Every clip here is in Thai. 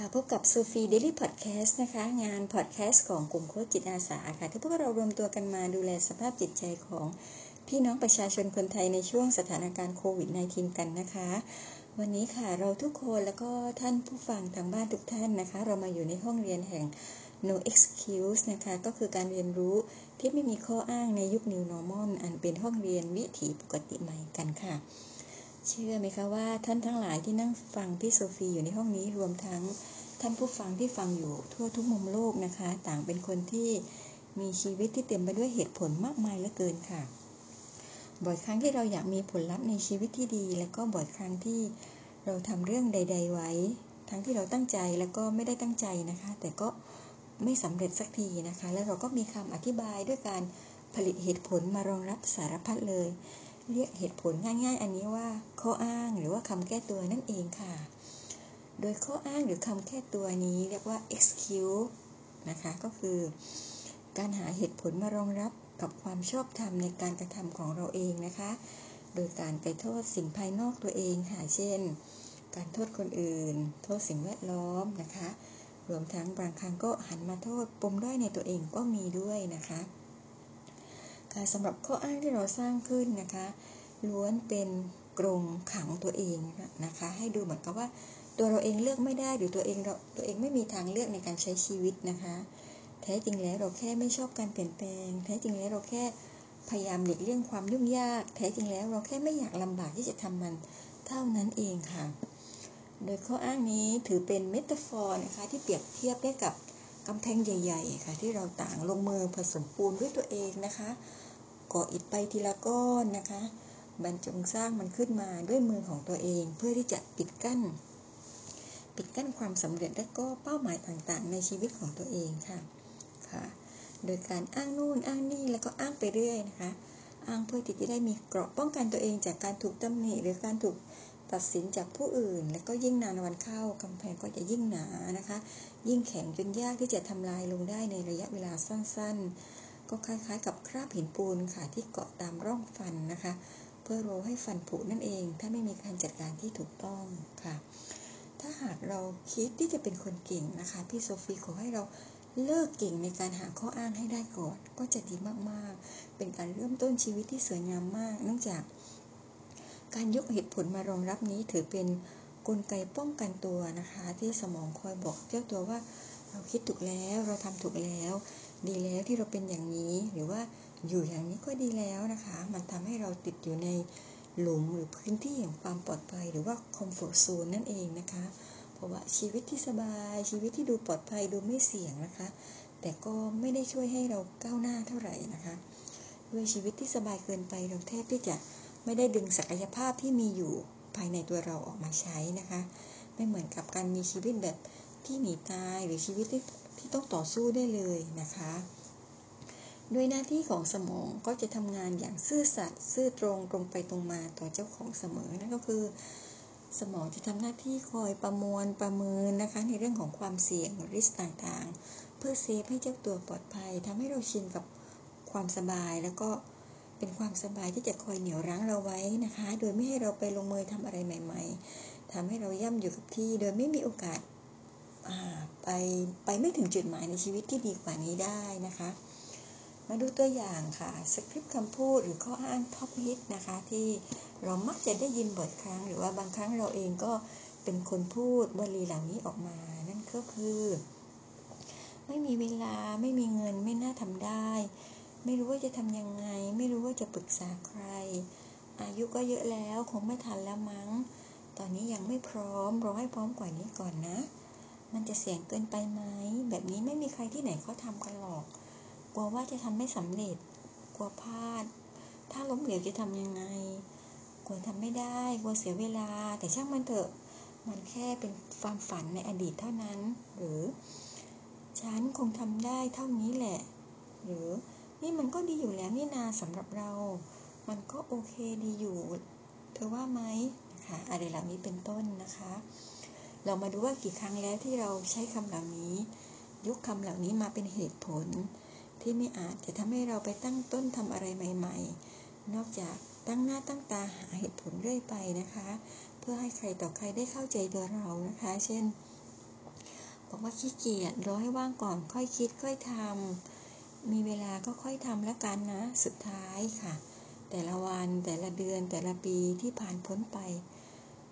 ค่ะพบกับซูฟีเดลี่พอดแคสต์นะคะงานพอดแคสต์ของกลุ่มโค้ชจิตอาสาค่ะที่พวกเรารวมตัวกันมาดูแลสภาพจิตใจของพี่น้องประชาชนคนไทยในช่วงสถานการณ์โควิด -19 กันนะคะวันนี้ค่ะเราทุกคนแล้วก็ท่านผู้ฟังทางบ้านทุกท่านนะคะเรามาอยู่ในห้องเรียนแห่ง No Excuse นะคะก็คือการเรียนรู้ที่ไม่มีข้ออ้างในยุค New Normal อันเป็นห้องเรียนวิถีปกติใหม่กันค่ะเชื่อไหมคะว่าท่านทั้งหลายที่นั่งฟังพี่โซฟีอยู่ในห้องนี้รวมทั้งท่านผู้ฟังที่ฟังอยู่ทั่วทุกมุมโลกนะคะต่างเป็นคนที่มีชีวิตที่เต็มไปด้วยเหตุผลมากมายเหลือเกินค่ะบ่อยครั้งที่เราอยากมีผลลัพธ์ในชีวิตที่ดีแล้วก็บ่อยครั้งที่เราทำเรื่องใดๆไว้ทั้งที่เราตั้งใจแล้วก็ไม่ได้ตั้งใจนะคะแต่ก็ไม่สำเร็จสักทีนะคะแล้วเราก็มีคำอธิบายด้วยการผลิตเหตุผลมารองรับสารพัดเลยเรียกเหตุผลง่ายๆอันนี้ว่าข้ออ้างหรือว่าคำแก้ตัวนั่นเองค่ะโดยข้ออ้างหรือคำแก้ตัวนี้เรียกว่า excuse นะคะก็คือการหาเหตุผลมารองรับกับความชอบธรรมในการกระทำของเราเองนะคะโดยการไปโทษสิ่งภายนอกตัวเองค่ะเช่นการโทษคนอื่นโทษสิ่งแวดล้อมนะคะรวมทั้งบางครั้งก็หันมาโทษปมด้อยในตัวเองก็มีด้วยนะคะสำหรับข้ออ้างที่เราสร้างขึ้นนะคะล้วนเป็นกรงขังตัวเองนะคะให้ดูเหมือนกับว่าตัวเราเองเลือกไม่ได้หรือตัวเองไม่มีทางเลือกในการใช้ชีวิตนะคะแท้จริงแล้วเราแค่ไม่ชอบการเปลี่ยนแปลงแท้จริงแล้วเราแค่พยายามหลีกเลี่ยงความยุ่งยากแท้จริงแล้วเราแค่ไม่อยากลำบากที่จะทำมันเท่านั้นเองค่ะโดยข้ออ้างนี้ถือเป็นเมตาฟอร์นะคะที่เปรียบเทียบได้กับกำแพงใหญ่ๆค่ะที่เราต่างลงมือผสมปูนด้วยตัวเองนะคะก่ออิฐไปทีละก้อนนะคะบรรจงสร้างมันขึ้นมาด้วยมือของตัวเองเพื่อที่จะปิดกั้นความสำเร็จและก็เป้าหมายต่างๆในชีวิตของตัวเองค่ะโดยการอ้างนู่นอ้างนี่แล้วก็อ้างไปเรื่อยนะคะอ้างเพื่อที่จะได้มีเกราะป้องกันตัวเองจากการถูกตำหนิหรือการถูกตัดสินจากผู้อื่นแล้วก็ยิ่งนานวันเข้ากำแพงก็จะยิ่งหนานะคะยิ่งแข็งจนยากที่จะทำลายลงได้ในระยะเวลาสั้นๆก็คล้ายๆกับคราบหินปูนค่ะที่เกาะตามร่องฟันนะคะเพื่อโรยให้ฟันผุนั่นเองถ้าไม่มีการจัดการที่ถูกต้องค่ะถ้าหากเราคิดที่จะเป็นคนเก่งนะคะพี่โซฟีขอให้เราเลิกเก่งในการหาข้ออ้างให้ได้ก่อนก็จะดีมากๆเป็นการเริ่มต้นชีวิตที่สวยงามมากเนื่องจากการยกเหตุผลมารองรับนี้ถือเป็นกลไกป้องกันตัวนะคะที่สมองคอยบอกเจ้าตัวว่าเราคิดถูกแล้วเราทำถูกแล้วดีแล้วที่เราเป็นอย่างนี้หรือว่าอยู่อย่างนี้ก็ดีแล้วนะคะมันทำให้เราติดอยู่ในหลุมหรือพื้นที่ของความปลอดภัยหรือว่าคอมฟอร์ทโซนนั่นเองนะคะเพราะว่าชีวิตที่สบายชีวิตที่ดูปลอดภัยดูไม่เสี่ยงนะคะแต่ก็ไม่ได้ช่วยให้เราก้าวหน้าเท่าไหร่นะคะด้วยชีวิตที่สบายเกินไปเราแทบที่จะไม่ได้ดึงศักยภาพที่มีอยู่ภายในตัวเราออกมาใช้นะคะไม่เหมือนกับการมีชีวิตแบบที่หนีตายหรือชีวิตที่ต้องต่อสู้ได้เลยนะคะด้วยหน้าที่ของสมองก็จะทำงานอย่างซื่อสัตย์ซื่อตรงตรงไปตรงมาต่อเจ้าของเสมอนั่นก็คือสมองจะทำหน้าที่คอยประมวลประเมินนะคะในเรื่องของความเสี่ยงริสต่างๆเพื่อเซฟให้เจ้าตัวปลอดภัยทำให้เราชินกับความสบายแล้วก็เป็นความสบายที่จะคอยเหนี่ยวรั้งเราไว้นะคะโดยไม่ให้เราไปลงมือทำอะไรใหม่ๆทำให้เราย่ำอยู่กับที่โดยไม่มีโอกาสไปไม่ถึงจุดหมายในชีวิตที่ดีกว่านี้ได้นะคะมาดูตัวอย่างค่ะสคริปต์คำพูดหรือข้ออ้างท็อปฮิตนะคะที่เรามักจะได้ยินบ่อยครั้งหรือว่าบางครั้งเราเองก็เป็นคนพูดวลีเหล่านี้ออกมานั่นก็คือไม่มีเวลาไม่มีเงินไม่น่าทำได้ไม่รู้ว่าจะทำยังไงไม่รู้ว่าจะปรึกษาใครอายุก็เยอะแล้วคงไม่ทันแล้วมั้งตอนนี้ยังไม่พร้อมรอให้พร้อมกว่านี้ก่อนนะมันจะเสี่ยงเกินไปไหมแบบนี้ไม่มีใครที่ไหนเขาทำกันหรอกกลัวว่าจะทำไม่สำเร็จกลัวพลาดถ้าล้มเหลวจะทำยังไงกลัวทำไม่ได้กลัวเสียเวลาแต่ช่างมันเถอะมันแค่เป็นความฝันในอดีตเท่านั้นหรือฉันคงทำได้เท่านี้แหละหรือนี่มันก็ดีอยู่แล้วนี่นาสำหรับเรามันก็โอเคดีอยู่เธอว่าไหมนะคะอะไรเหล่านี้เป็นต้นนะคะเรามาดูว่ากี่ครั้งแล้วที่เราใช้คำเหล่านี้ยกคำเหล่านี้มาเป็นเหตุผลที่ไม่อาจจะทำให้เราไปตั้งต้นทำอะไรใหม่ๆนอกจากตั้งหน้าตั้งตาหาเหตุผลเรื่อยไปนะคะเพื่อให้ใครต่อใครได้เข้าใจตัวเรานะคะเช่น บอกว่าขี้เกียจรอให้ว่างก่อนค่อยคิดค่อยทำมีเวลาก็ค่อยทำแล้วกันนะสุดท้ายค่ะแต่ละวันแต่ละเดือนแต่ละปีที่ผ่านพ้นไป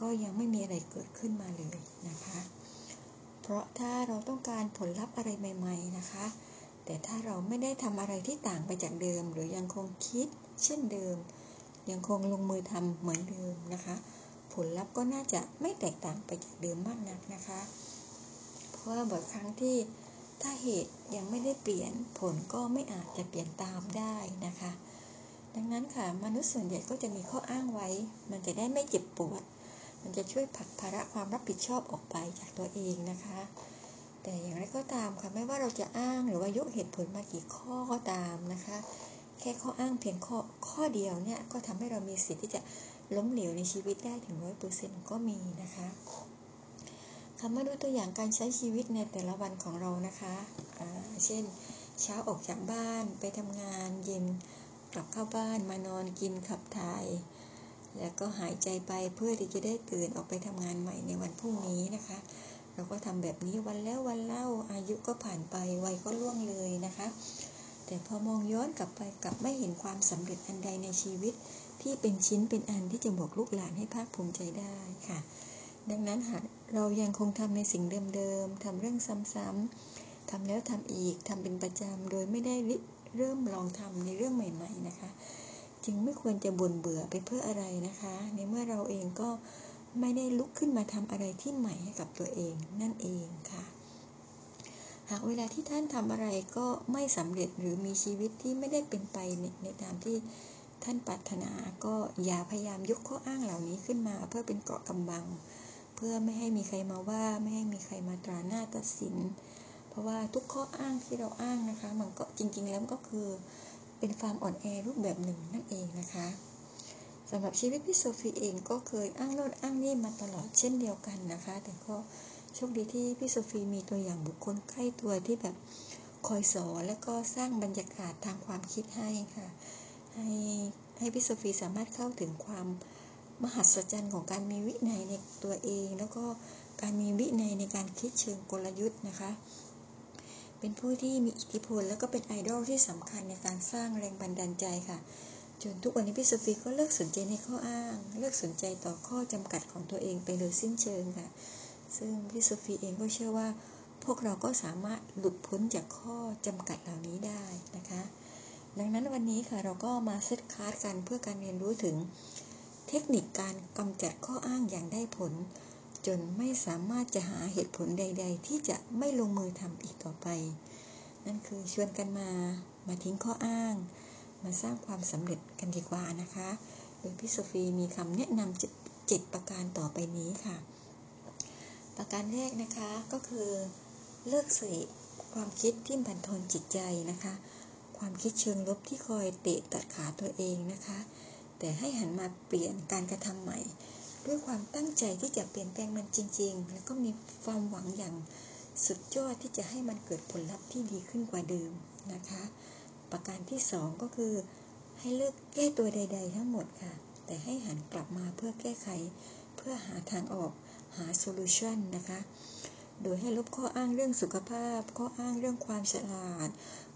ก็ยังไม่มีอะไรเกิดขึ้นมาเลยนะคะเพราะถ้าเราต้องการผลลัพธ์อะไรใหม่ๆนะคะแต่ถ้าเราไม่ได้ทำอะไรที่ต่างไปจากเดิมหรือยังคงคิดเช่นเดิมยังคงลงมือทำเหมือนเดิมนะคะผลลัพธ์ก็น่าจะไม่แตกต่างไปจากเดิมมากนักนะคะเพราะว่าบ่อยครั้งที่ถ้าเหตุยังไม่ได้เปลี่ยนผลก็ไม่อาจจะเปลี่ยนตามได้นะคะดังนั้นค่ะมนุษย์ส่วนใหญ่ก็จะมีข้ออ้างไว้มันจะได้ไม่เจ็บปวดมันจะช่วยผลักภาระความรับผิดชอบออกไปจากตัวเองนะคะแต่อย่างไรก็ตามค่ะไม่ว่าเราจะอ้างหรือว่ายกเหตุผลมากี่ข้อก็ตามนะคะแค่ข้ออ้างเพียงข้อเดียวเนี่ยก็ทำให้เรามีสิทธิ์ที่จะล้มเหลวในชีวิตได้ถึง 100% ก็มีนะคะค่ะมาดูตัวอย่างการใช้ชีวิตในแต่ละวันของเรานะคะเช่นเช้าออกจากบ้านไปทำงานเย็นกลับเข้าบ้านมานอนกินขับถ่ายแล้วก็หายใจไปเพื่อที่จะได้ตื่นออกไปทำงานใหม่ในวันพรุ่งนี้นะคะเราก็ทำแบบนี้วันแล้ววันเล่าอายุก็ผ่านไปวัยก็ล่วงเลยนะคะแต่พอมองย้อนกลับไปกลับไม่เห็นความสำเร็จอันใดในชีวิตที่เป็นชิ้นเป็นอันที่จะบอกลูกหลานให้ภาคภูมิใจได้ค่ะดังนั้นหากเรายังคงทำในสิ่งเดิมๆทำเรื่องซ้ำๆทำแล้วทำอีกทำเป็นประจำโดยไม่ได้เริ่มลองทำในเรื่องใหม่ๆนะคะจึงไม่ควรจะบ่นเบื่อไปเพื่ออะไรนะคะในเมื่อเราเองก็ไม่ได้ลุกขึ้นมาทำอะไรที่ใหม่ให้กับตัวเองนั่นเองค่ะหากเวลาที่ท่านทำอะไรก็ไม่สำเร็จหรือมีชีวิตที่ไม่ได้เป็นไปในตามที่ท่านปรารถนาก็อย่าพยายามยกข้ออ้างเหล่านี้ขึ้นมาเพื่อเป็นเกราะกำบังเพื่อไม่ให้มีใครมาว่าไม่ให้มีใครมาตราหน้าตัดสินเพราะว่าทุกข้ออ้างที่เราอ้างนะคะมันก็จริงๆแล้วก็คือเป็นความอ่อนแอรูปแบบหนึ่งนั่นเองนะคะสำหรับชีวิตพี่โซฟีเองก็เคยอ้างโน่นอ้างนี่มาตลอดเช่นเดียวกันนะคะแต่ก็โชคดีที่พี่โซฟีมีตัวอย่างบุคคลใกล้ตัวที่แบบคอยสอนและก็สร้างบรรยากาศทางความคิดให้ค่ะให้พี่โซฟีสามารถเข้าถึงความมหัศจรรย์ของการมีวินัยในตัวเองแล้วก็การมีวินัยในการคิดเชิงกลยุทธ์นะคะเป็นผู้ที่มีอิทธิพลแล้วก็เป็นไอดอลที่สำคัญในการสร้างแรงบันดาลใจค่ะจนทุกวันนี้พี่โซฟีก็เลิกสนใจในข้ออ้างเลิกสนใจต่อข้อจำกัดของตัวเองไปโดยสิ้นเชิงค่ะซึ่งพี่โซฟีเองก็เชื่อว่าพวกเราก็สามารถหลุดพ้นจากข้อจำกัดเหล่านี้ได้นะคะดังนั้นวันนี้ค่ะเราก็มาเซตคลาสกันเพื่อการเรียนรู้ถึงเทคนิคการกำจัดข้ออ้างอย่างได้ผลจนไม่สามารถจะหาเหตุผลใดๆที่จะไม่ลงมือทำอีกต่อไปนั่นคือชวนกันมาทิ้งข้ออ้างมาสร้างความสำเร็จกันดีกว่านะคะโดยพี่โซฟีมีคำแนะนำ7ประการต่อไปนี้ค่ะประการแรกนะคะก็คือเลิกเสพความคิดที่บั่นทอนจิตใจนะคะความคิดเชิงลบที่คอยเตะตัดขาตัวเองนะคะแต่ให้หันมาเปลี่ยนการกระทำใหม่ด้วยความตั้งใจที่จะเปลี่ยนแปลงมันจริงๆแล้วก็มีความหวังอย่างสุดยอดที่จะให้มันเกิดผลลัพธ์ที่ดีขึ้นกว่าเดิมนะคะประการที่2ก็คือให้เลิกแก้ตัวใดๆทั้งหมดค่ะแต่ให้หันกลับมาเพื่อแก้ไขเพื่อหาทางออกหาโซลูชันนะคะโดยให้ลบข้ออ้างเรื่องสุขภาพข้ออ้างเรื่องความฉลาด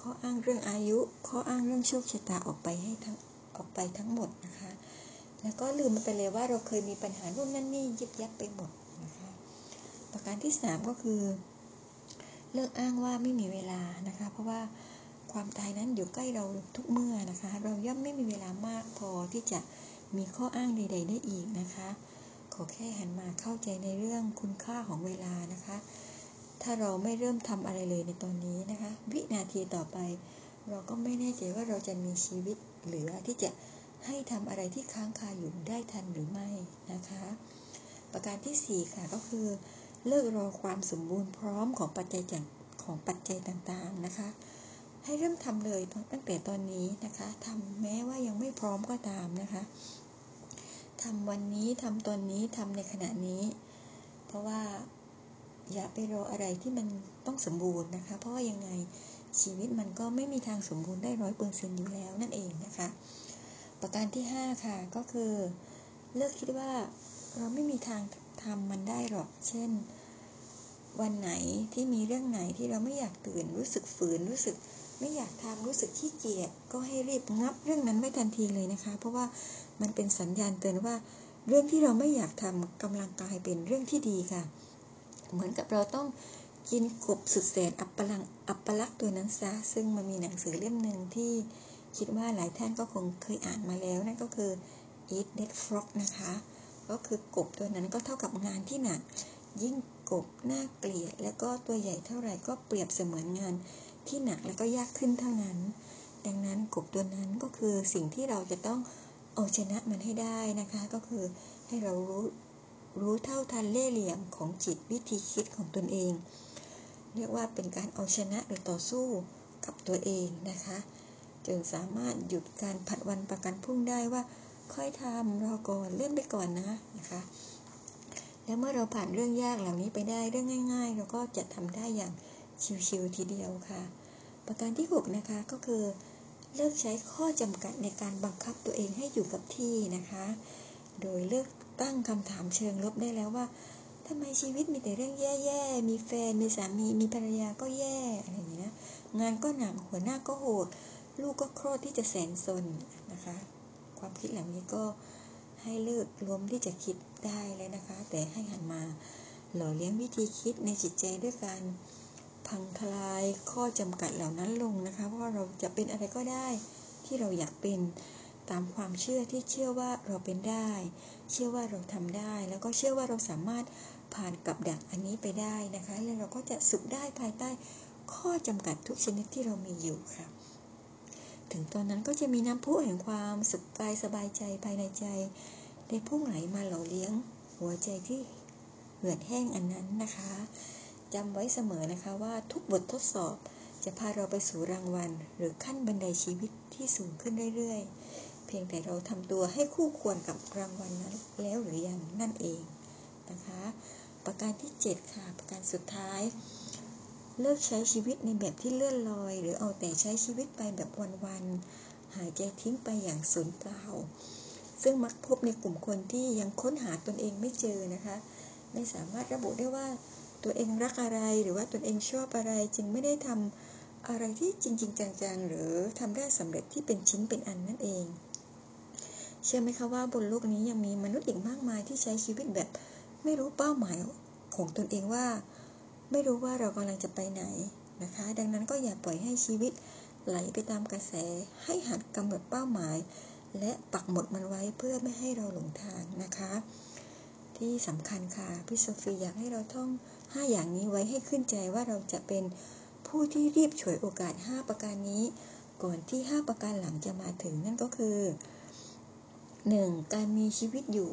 ข้ออ้างเรื่องอายุข้ออ้างเรื่องโชคชะตาออกไปทั้งหมดนะคะแล้วก็ลืมมันไปเลยว่าเราเคยมีปัญหานู่นนั่นนี่ยิบยับไปหมดนะคะประการที่3ก็คือเลิกอ้างว่าไม่มีเวลานะคะเพราะว่าความตายนั้นอยู่ใกล้เราทุกเมื่อนะคะเราย่อมไม่มีเวลามากพอที่จะมีข้ออ้างใดๆได้อีกนะคะขอแค่หันมาเข้าใจในเรื่องคุณค่าของเวลานะคะถ้าเราไม่เริ่มทำอะไรเลยในตอนนี้นะคะวินาทีต่อไปเราก็ไม่แน่ใจว่าเราจะมีชีวิตเหลือที่จะให้ทำอะไรที่ค้างคาอยู่ได้ทันหรือไม่นะคะประการที่4ค่ะก็คือเลิกรอความสมบูรณ์พร้อมของปัจจัยต่างๆนะคะให้เริ่มทำเลยตั้งแต่ตอนนี้นะคะทำแม้ว่ายังไม่พร้อมก็ตามนะคะทำวันนี้ทำตอนนี้ทำในขณะนี้เพราะว่าอย่าไปรออะไรที่มันต้องสมบูรณ์นะคะเพราะว่ายังไงชีวิตมันก็ไม่มีทางสมบูรณ์ได้ 100% อยู่แล้วนั่นเองนะคะประการที่5ค่ะก็คือเลิกคิดว่าเราไม่มีทางทำมันได้หรอกเช่น วันไหนที่มีเรื่องไหนที่เราไม่อยากตื่นรู้สึกฝืนรู้สึกไม่อยากทำรู้สึกขี้เกียจก็ให้รีบงับเรื่องนั้นไม่ทันทีเลยนะคะเพราะว่ามันเป็นสัญญาณเตือนว่าเรื่องที่เราไม่อยากทำกำลังกายเป็นเรื่องที่ดีค่ะเหมือนกับเราต้องกินกบสุดแสนอัปลักษ์ตัวนั้นซะซึ่งมันมีหนังสือเล่มหนึ่งที่คิดว่าหลายท่านก็คงเคยอ่านมาแล้วนั่นก็คือ Eat That Frog นะคะก็คือกบตัวนั้นก็เท่ากับงานที่หนักยิ่งกบน่าเกลียดแล้วก็ตัวใหญ่เท่าไหร่ก็เปรียบเสมือนงานที่หนักแล้วก็ยากขึ้นเท่านั้นดังนั้นกบตัวนั้นก็คือสิ่งที่เราจะต้องเอาชนะมันให้ได้นะคะก็คือให้เรารู้เท่าทันเล่ห์เหลี่ยมของจิตวิธีคิดของตนเองเรียกว่าเป็นการเอาชนะหรือต่อสู้กับตัวเองนะคะจนสามารถหยุดการผัดวันประกันพรุ่งได้ว่าค่อยทำรอก่อนเลื่อนไปก่อนนะคะแล้วเมื่อเราผ่านเรื่องยากเหล่านี้ไปได้เรื่องง่ายๆเราก็จะทำได้อย่างชิวๆทีเดียวค่ะประการที่6นะคะก็คือเลิกใช้ข้อจำกัดในการบังคับตัวเองให้อยู่กับที่นะคะโดยเลิกตั้งคำถามเชิงลบได้แล้วว่าทำไมชีวิตมีแต่เรื่องแย่ๆมีแฟนมีสามีมีภรรยาก็แย่อะไรอย่างนี้นะงานก็หนักหัวหน้าก็โหดลูกก็โคตรที่จะแสนซนนะคะความคิดเหล่านี้ก็ให้เลิกล้มที่จะคิดได้แล้วนะคะแต่ให้หันมาหล่อเลี้ยงวิธีคิดในจิตใจด้วยการพังทลายข้อจำกัดเหล่านั้นลงนะคะเพราะเราจะเป็นอะไรก็ได้ที่เราอยากเป็นตามความเชื่อที่เชื่อว่าเราเป็นได้เชื่อว่าเราทำได้แล้วก็เชื่อว่าเราสามารถผ่านกับดักอันนี้ไปได้นะคะแล้วเราก็จะสุขได้ภายใต้ข้อจำกัดทุกชนิดที่เรามีอยู่ค่ะถึงตอนนั้นก็จะมีน้ำพุแห่งความสุขกายสบายใจภายในใจได้พุ่งไหลมาหล่อเลี้ยงหัวใจที่เหือดแห้งอันนั้นนะคะจำไว้เสมอนะคะว่าทุกบททดสอบจะพาเราไปสู่รางวัลหรือขั้นบันไดชีวิตที่สูงขึ้นเรื่อยๆเพียงแต่เราทำตัวให้คู่ควรกับรางวัลนั้นแล้วหรือยังนั่นเองนะคะประการที่7ค่ะประการสุดท้ายเลิกใช้ชีวิตในแบบที่เลื่อนลอยหรือเอาแต่ใช้ชีวิตไปแบบวันๆหายใจทิ้งไปอย่างสูญเปล่าซึ่งมักพบในกลุ่มคนที่ยังค้นหาตนเองไม่เจอนะคะไม่สามารถระบุได้ว่าตัวเองรักอะไรหรือว่าตนเองชอบอะไรจึงไม่ได้ทำอะไรที่จริงๆจังๆหรือทำได้สำเร็จที่เป็นชิ้นเป็นอันนั่นเองเชื่อไหมคะว่าบนโลกนี้ยังมีมนุษย์อีกมากมายที่ใช้ชีวิตแบบไม่รู้เป้าหมายของตนเองว่าไม่รู้ว่าเรากำลังจะไปไหนนะคะดังนั้นก็อย่าปล่อยให้ชีวิตไหลไปตามกระแสให้หัดกำหนดเป้าหมายและปักหมุดมันไว้เพื่อไม่ให้เราหลงทางนะคะที่สำคัญค่ะพี่โซฟีอยากให้เราท่อง5อย่างนี้ไว้ให้ขึ้นใจว่าเราจะเป็นผู้ที่รีบฉวยโอกาส5ประการนี้ก่อนที่5ประการหลังจะมาถึงนั่นก็คือ 1. การมีชีวิตอยู่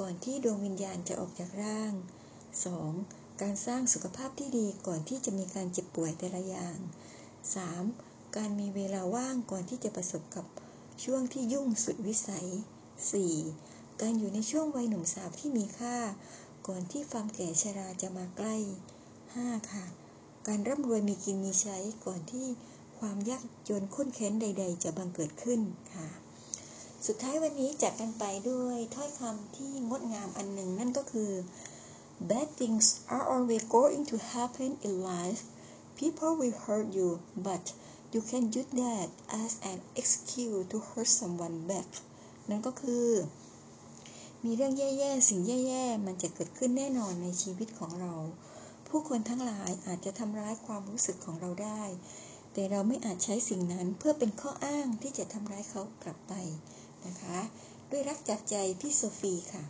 ก่อนที่ดวงวิญญาณจะออกจากร่าง 2. การสร้างสุขภาพที่ดีก่อนที่จะมีการเจ็บป่วยแต่ละอย่าง 3. การมีเวลาว่างก่อนที่จะประสบกับช่วงที่ยุ่งสุดวิสัย 4. การอยู่ในช่วงวัยหนุ่มสาวที่มีค่าก่อนที่ความแก่ชราจะมาใกล้ 5. ค่ะการร่ำรวยมีกินมีใช้ก่อนที่ความยากจนข้นแค้นใดๆจะบังเกิดขึ้นค่ะสุดท้ายวันนี้จากกันไปด้วยถ้อยคำที่งดงามอันหนึ่งนั่นก็คือ Bad things are always going to happen in life. People will hurt you, but you can use that as an excuse to hurt someone back. นั่นก็คือมีเรื่องแย่ๆสิ่งแย่ๆมันจะเกิดขึ้นแน่นอนในชีวิตของเราผู้คนทั้งหลายอาจจะทำร้ายความรู้สึกของเราได้แต่เราไม่อาจใช้สิ่งนั้นเพื่อเป็นข้ออ้างที่จะทำร้ายเขากลับไปนะคะด้วยรักจากใจพี่โซฟีค่ะ